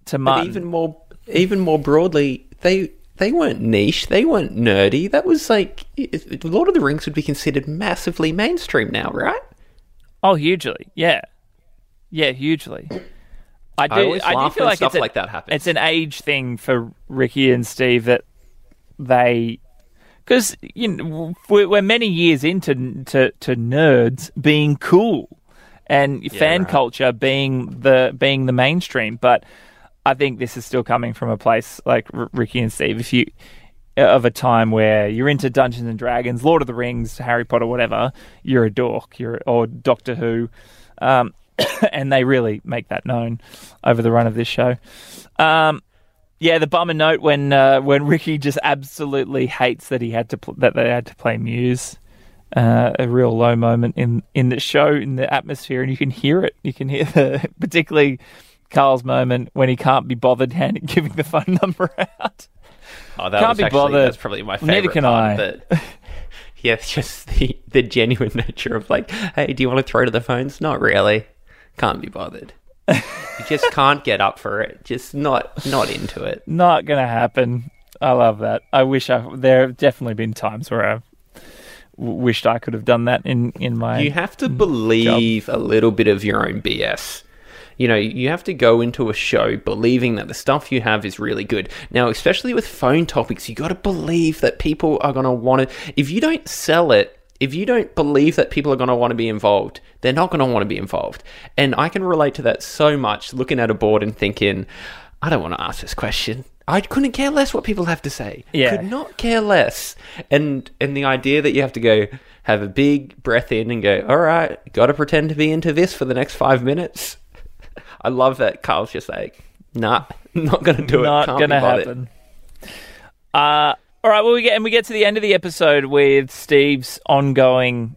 to Martin? But even more broadly, they weren't niche, they weren't nerdy. That was like Lord of the Rings would be considered massively mainstream now, right? Oh, hugely, yeah, hugely. I do feel like stuff like that happens. It's an age thing for Ricky and Steve that they, because you know, we're many years into nerds being cool and fan culture being the mainstream. But I think this is still coming from a place like Ricky and Steve, of a time where you're into Dungeons and Dragons, Lord of the Rings, Harry Potter, whatever. You're a dork, or Doctor Who. And they really make that known over the run of this show. The bummer note when Ricky just absolutely hates that they had to play Muse. A real low moment in the show, in the atmosphere, and you can hear it. You can hear particularly Carl's moment when he can't be bothered giving the phone number out. Oh, that can't be bothered. That's probably my favorite. Neither can part, I. But... Yeah, it's just the genuine nature of like, "Hey, do you want to throw to the phones?" Not really. Can't be bothered. You just can't get up for it. Just not into it. Not going to happen. I love that. I wish there have definitely been times where I've wished I could have done that in my job. You have to believe a little bit of your own BS. You know, you have to go into a show believing that the stuff you have is really good. Now, especially with phone topics, you got to believe that people are going to want it. If you don't sell it, if you don't believe that people are going to want to be involved, they're not going to want to be involved. And I can relate to that so much, looking at a board and thinking, I don't want to ask this question. I couldn't care less what people have to say. Yeah. Could not care less. And the idea that you have to go have a big breath in and go, all right, got to pretend to be into this for the next 5 minutes. I love that Karl's just like, nah, not going to do it. Not going to happen. All right, well, we get to the end of the episode with Steve's ongoing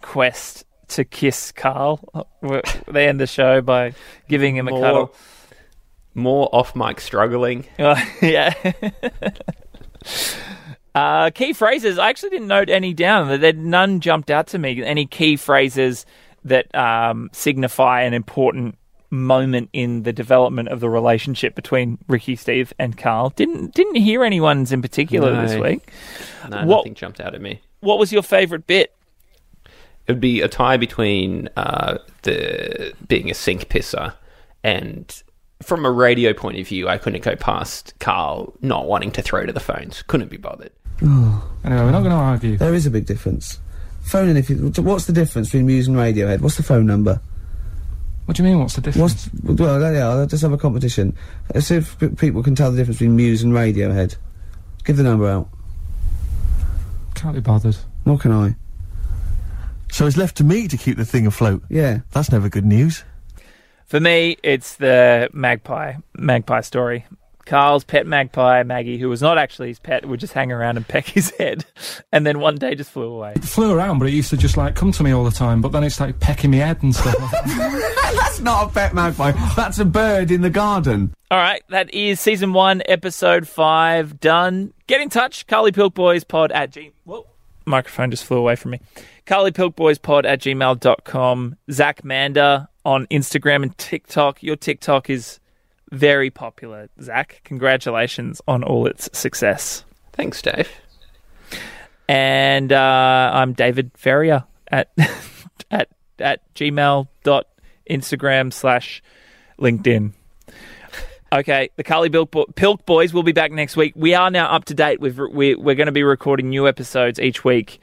quest to kiss Karl. They end the show by giving him a cuddle. More off-mic struggling. Yeah. Key phrases. I actually didn't note any down. None jumped out to me. Any key phrases that signify an important moment in the development of the relationship between Ricky, Steve, and Karl. Didn't hear anyone's in particular this week. No, nothing jumped out at me. What was your favourite bit? It would be a tie between being a sink pisser and... From a radio point of view, I couldn't go past Karl not wanting to throw to the phones. Couldn't be bothered. Anyway, we're not going to argue. There is a big difference. Phoning, what's the difference between Muse and Radiohead? What's the phone number? What do you mean, what's the difference? Let's have a competition. Let's see if people can tell the difference between Muse and Radiohead. Give the number out. Can't be bothered. Nor can I. So it's left to me to keep the thing afloat? Yeah. That's never good news. For me, it's the magpie story. Karl's pet magpie, Maggie, who was not actually his pet, would just hang around and peck his head, and then one day just flew away. It flew around, but it used to just, like, come to me all the time, but then it's, like, pecking me head and stuff. That's not a pet magpie. That's a bird in the garden. All right, that is Season 1, Episode 5, done. Get in touch, karlypilkboyspod@gmail.com. Whoa, microphone just flew away from me. karlypilkboyspod@gmail.com. Zach Mander on Instagram and TikTok. Your TikTok is very popular, Zach. Congratulations on all its success. Thanks, Dave. And I'm David Ferrier at gmail.instagram/LinkedIn. Okay, the Karly Pilkboys will be back next week. We are now up to date. We're going to be recording new episodes each week.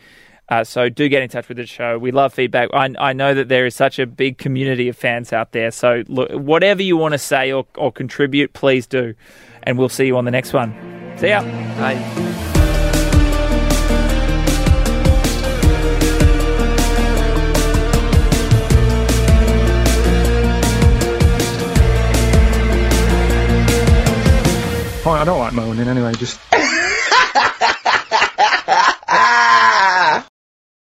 So do get in touch with the show. We love feedback. I know that there is such a big community of fans out there. So look, whatever you want to say or contribute, please do. And we'll see you on the next one. See ya. Bye. Hi, I don't like moaning anyway, just...